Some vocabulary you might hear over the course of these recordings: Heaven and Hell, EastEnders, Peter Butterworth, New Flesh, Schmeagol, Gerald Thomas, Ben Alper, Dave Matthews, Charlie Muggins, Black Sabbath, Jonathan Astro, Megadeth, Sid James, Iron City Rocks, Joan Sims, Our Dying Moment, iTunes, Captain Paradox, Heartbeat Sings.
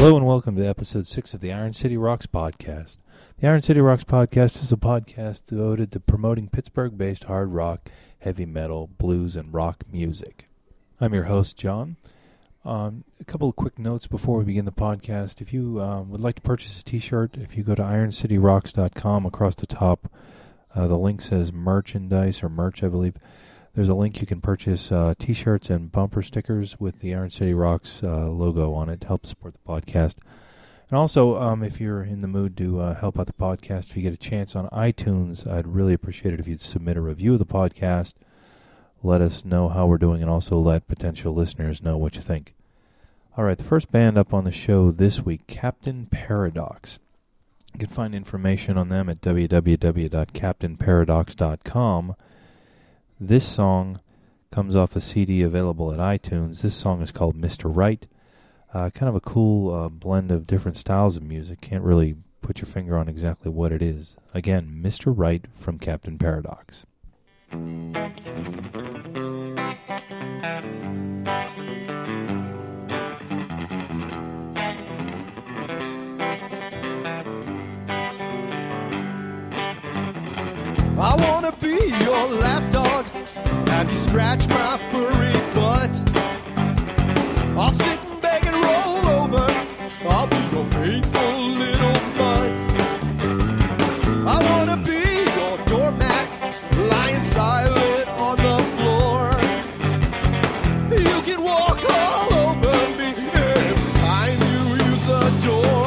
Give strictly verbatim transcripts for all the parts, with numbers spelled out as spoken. Hello and welcome to episode six of the Iron City Rocks podcast. The Iron City Rocks podcast is a podcast devoted to promoting Pittsburgh-based hard rock, heavy metal, blues, and rock music. I'm your host, John. Um, a couple of quick notes before we begin the podcast. If you uh, would like to purchase a t-shirt, if you go to iron city rocks dot com, across the top, uh, the link says merchandise or merch, I believe. There's a link you can purchase uh, t-shirts and bumper stickers with the Iron City Rocks uh, logo on it to help support the podcast. And also, um, if you're in the mood to uh, help out the podcast, if you get a chance on iTunes, I'd really appreciate it if you'd submit a review of the podcast. Let us know how we're doing and also let potential listeners know what you think. All right, the first band up on the show this week, Captain Paradox. You can find information on them at w w w dot captain paradox dot com. This song comes off a C D available at iTunes. This song is called Mister Right. Uh, kind of a cool uh, blend of different styles of music. Can't really put your finger on exactly what it is. Again, Mister Right from Captain Paradox. I wanna be your lapdog, have you scratch my furry butt. I'll sit and beg and roll over, I'll be your faithful little mutt. I wanna be your doormat, lying silent on the floor. You can walk all over me every time you use the door.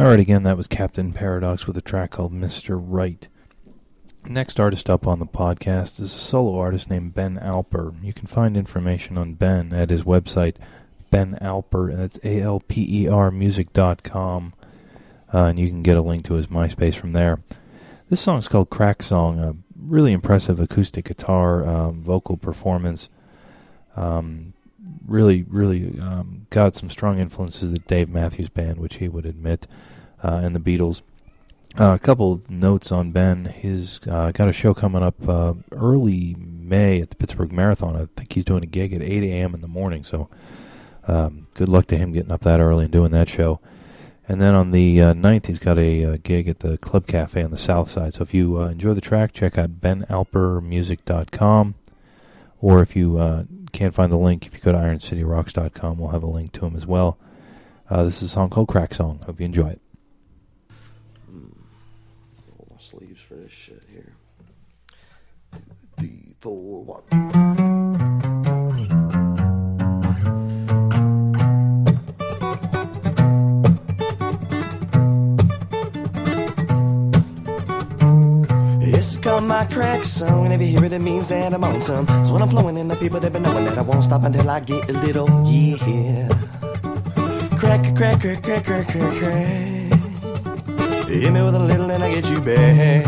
Alright, again, that was Captain Paradox with a track called Mister Right. Next artist up on the podcast is a solo artist named Ben Alper. You can find information on Ben at his website, Ben Alper, and that's A L P E R music dot com, uh, and you can get a link to his MySpace from there. This song's called Crack Song, a really impressive acoustic guitar, uh, vocal performance. Um, really, really um, got some strong influences of the Dave Matthews Band, which he would admit, uh, and the Beatles. Uh, a couple notes on Ben. He's uh, got a show coming up uh, early May at the Pittsburgh Marathon. I think he's doing a gig at eight a.m. in the morning, so um, good luck to him getting up that early and doing that show. And then on the uh, ninth, he's got a, a gig at the Club Cafe on the south side. So if you uh, enjoy the track, check out ben alper music dot com. Or if you uh, can't find the link, if you go to iron city rocks dot com, we'll have a link to him as well. Uh, this is a song called Crack Song. Hope you enjoy it. Sleeves for this shit here. Two, three, four, one. It's called my crack song, and if you hear it, it means that I'm on some. So when I'm flowing in the people, they've been knowing that I won't stop until I get a little, yeah. Crack, crack, crack, crack, crack, crack, crack. Hit me with a little and I get you back.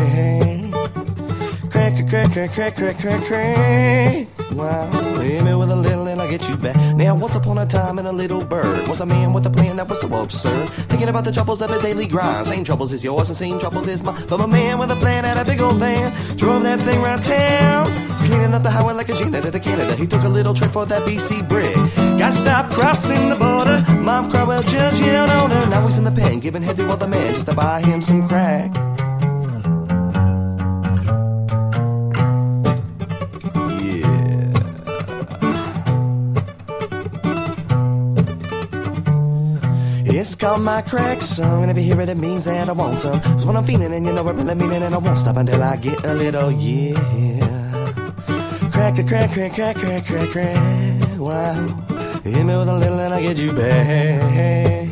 Crack, crack, crack, crack, crack, crack, crack. Wow. Hit me with a little and I get you back. Now once upon a time in a little bird was a man with a plan that was so absurd, thinking about the troubles of his daily grind. Same troubles as yours and same troubles as mine, but my man with a plan had a big old van, drove that thing round town, cleaning up the highway like a janitor to Canada. He took a little trip for that B C brick. Got stopped crossing the border. Mom cried, well, judge yelled on her. Now he's in the pen, giving head to other man just to buy him some crack. It's called my crack song, and if you hear it, it means that I want some. So when I'm feeling, and you know I really mean it, and I won't stop until I get a little, yeah. Crack, a crack, crack, crack, crack, crack, crack, wow. Hit me with a little and I get you back.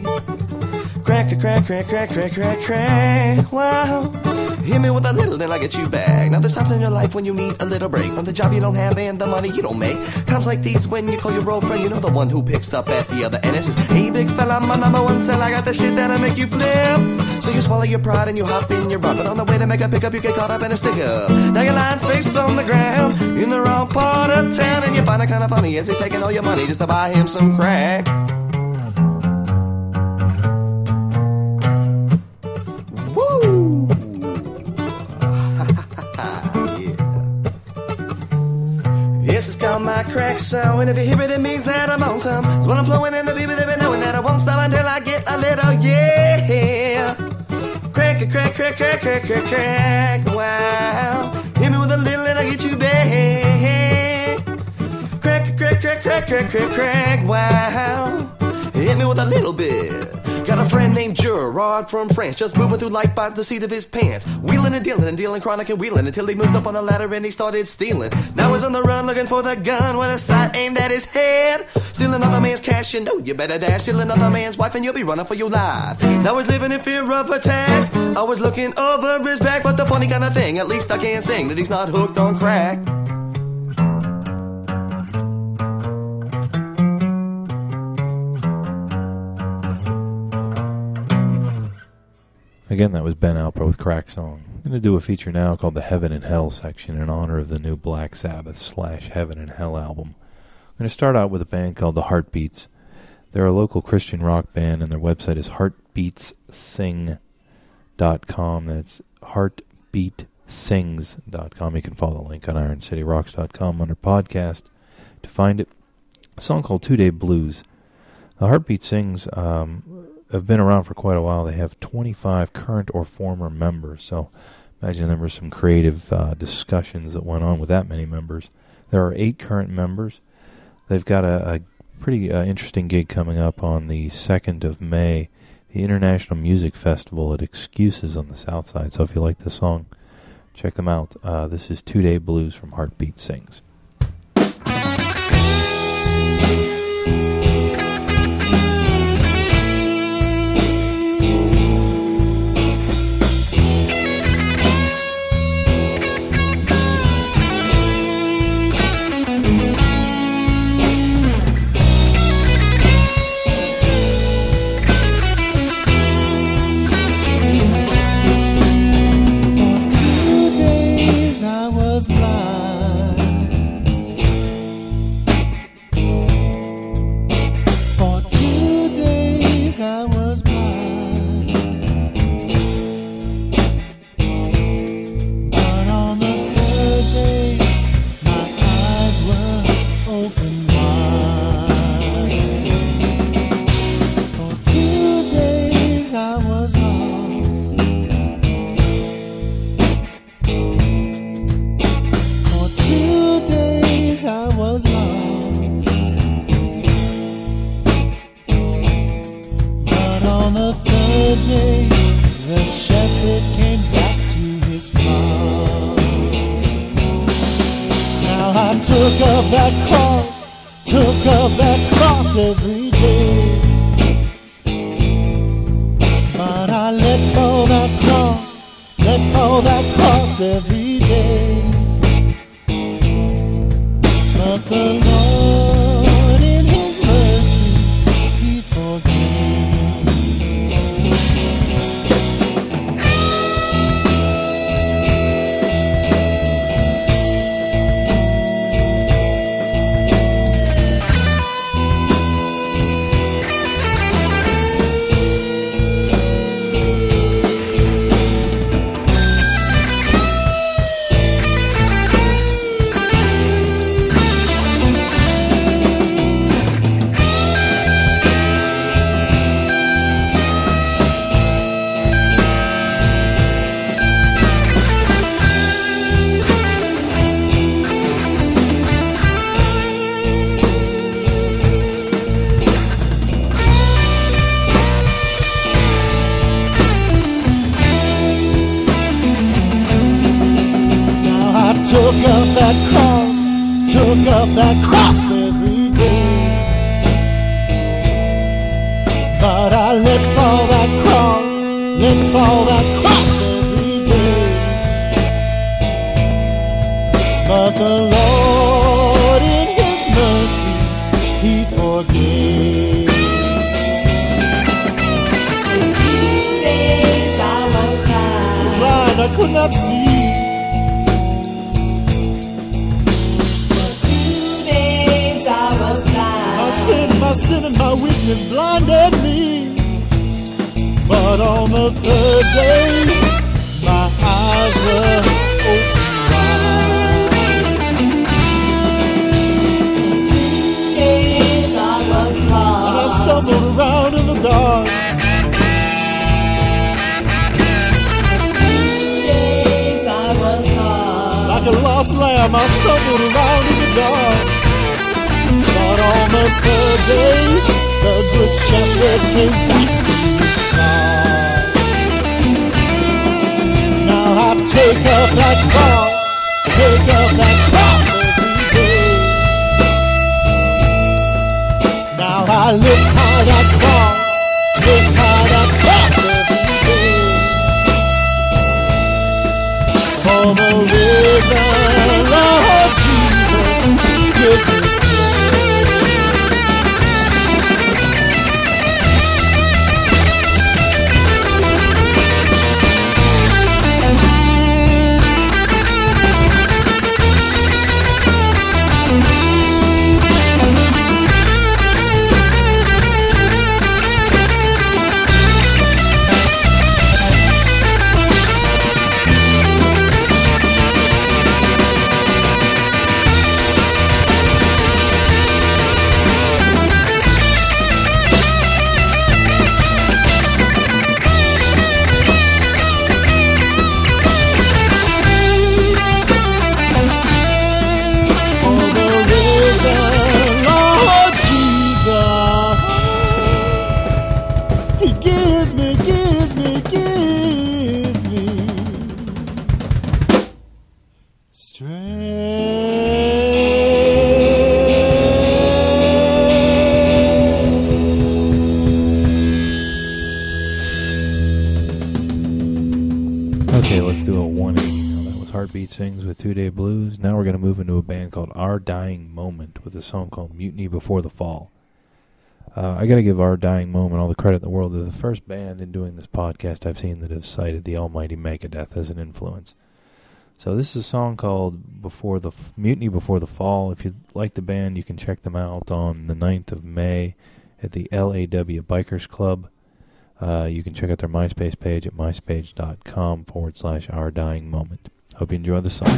Crack, a crack, crack, crack, crack, crack, crack, wow. Hit me with a little and I get you back. Now there's times in your life when you need a little break from the job you don't have and the money you don't make. Times like these when you call your old friend, you know the one who picks up at the other end. It's just, hey big fella, I'm my number one cell, I got the shit that'll make you flip. So you swallow your pride and you hop in your ride, but on the way to make a pickup you get caught up in a sticker. Now you're lying face on the ground in the wrong part of town, and you find it kinda funny as he's taking all your money just to buy him some crack. This is called my crack song, and if you hear it, it means that I'm on some. So when I'm flowing in the people, they've been knowing that I won't stop until I get a little, yeah. Crack, crack, crack, crack, crack, crack, crack, wow. Hit me with a little and I get you back. Crack, crack, crack, crack, crack, crack, crack, wow. Hit me with a little bit. Got a friend named Gerard from France, just moving through life by the seat of his pants, wheeling and dealing and dealing, chronic and wheeling, until he moved up on the ladder and he started stealing. Now he's on the run looking for the gun with a sight aimed at his head. Steal another man's cash, you know you better dash. Steal another man's wife and you'll be running for your life. Now he's living in fear of attack, always looking over his back. But the funny kind of thing, at least I can sing, that he's not hooked on crack. Again, that was Ben Alper with Crack Song. I'm going to do a feature now called the Heaven and Hell section in honor of the new Black Sabbath slash Heaven and Hell album. I'm going to start out with a band called the Heartbeats. They're a local Christian rock band, and their website is heartbeat sing dot com. That's heartbeat sings dot com. You can follow the link on iron city rocks dot com under podcast to find it. A song called Two Day Blues. The Heartbeat Sings... Um, have been around for quite a while. They have twenty-five current or former members, so imagine there were some creative uh, discussions that went on with that many members. There are eight current members. They've got a, a pretty uh, interesting gig coming up on the second of May, the International Music Festival at Excuses on the south side, so if you like the song, check them out. Uh, this is Two Day Blues from Heartbeat Sings. Thank you. was blind. For two days I was blind, but on the third day my eyes were open wide. For two days I was lost, I was lost, but on the third day the shepherd came back to his flock. Now I took up that cross, took up that cross every day, but I let go that cross, let go that cross every day. But the Lord in His mercy, He forgave. Took up that cross, took up that cross every day, but I let fall that cross, let fall that cross every day. But the Lord in His mercy, He forgave. In two days I was blind, blind I could not see. My sin and my weakness blinded me, but on the third day my eyes were open wide. Two days I was lost, and I stumbled around in the dark. Two days I was lost, like a lost lamb I stumbled around in the dark. But on the third day, the good shepherd came back to his flock. Now I take up that cross, take up that cross every day. Now I look high that cross, look high that cross every day. For the risen Lord Jesus gives me strength. Heartbeat Sings with Two Day Blues. Now we're going to move into a band called Our Dying Moment with a song called Mutiny Before the Fall. Uh, I got to give Our Dying Moment all the credit in the world. They're the first band in doing this podcast I've seen that have cited the almighty Megadeth as an influence. So this is a song called Before the F- Mutiny Before the Fall. If you like the band, you can check them out on the ninth of May at the L A W Bikers Club. Uh, you can check out their MySpace page at myspace.com forward slash Our Dying Moment. Hope you enjoy the song.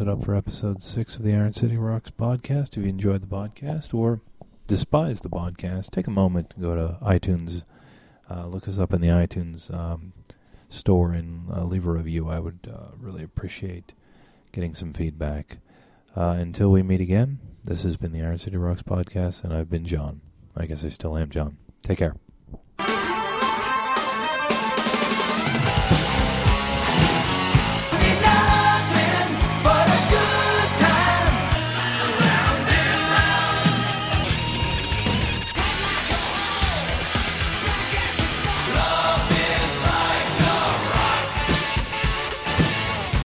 It up for episode six of the Iron City Rocks podcast. If you enjoyed the podcast or despise the podcast, take a moment to go to iTunes, uh, look us up in the iTunes um, store and uh, leave a review. I would uh, really appreciate getting some feedback. Uh, until we meet again, this has been the Iron City Rocks podcast, and I've been John. I guess I still am John. Take care.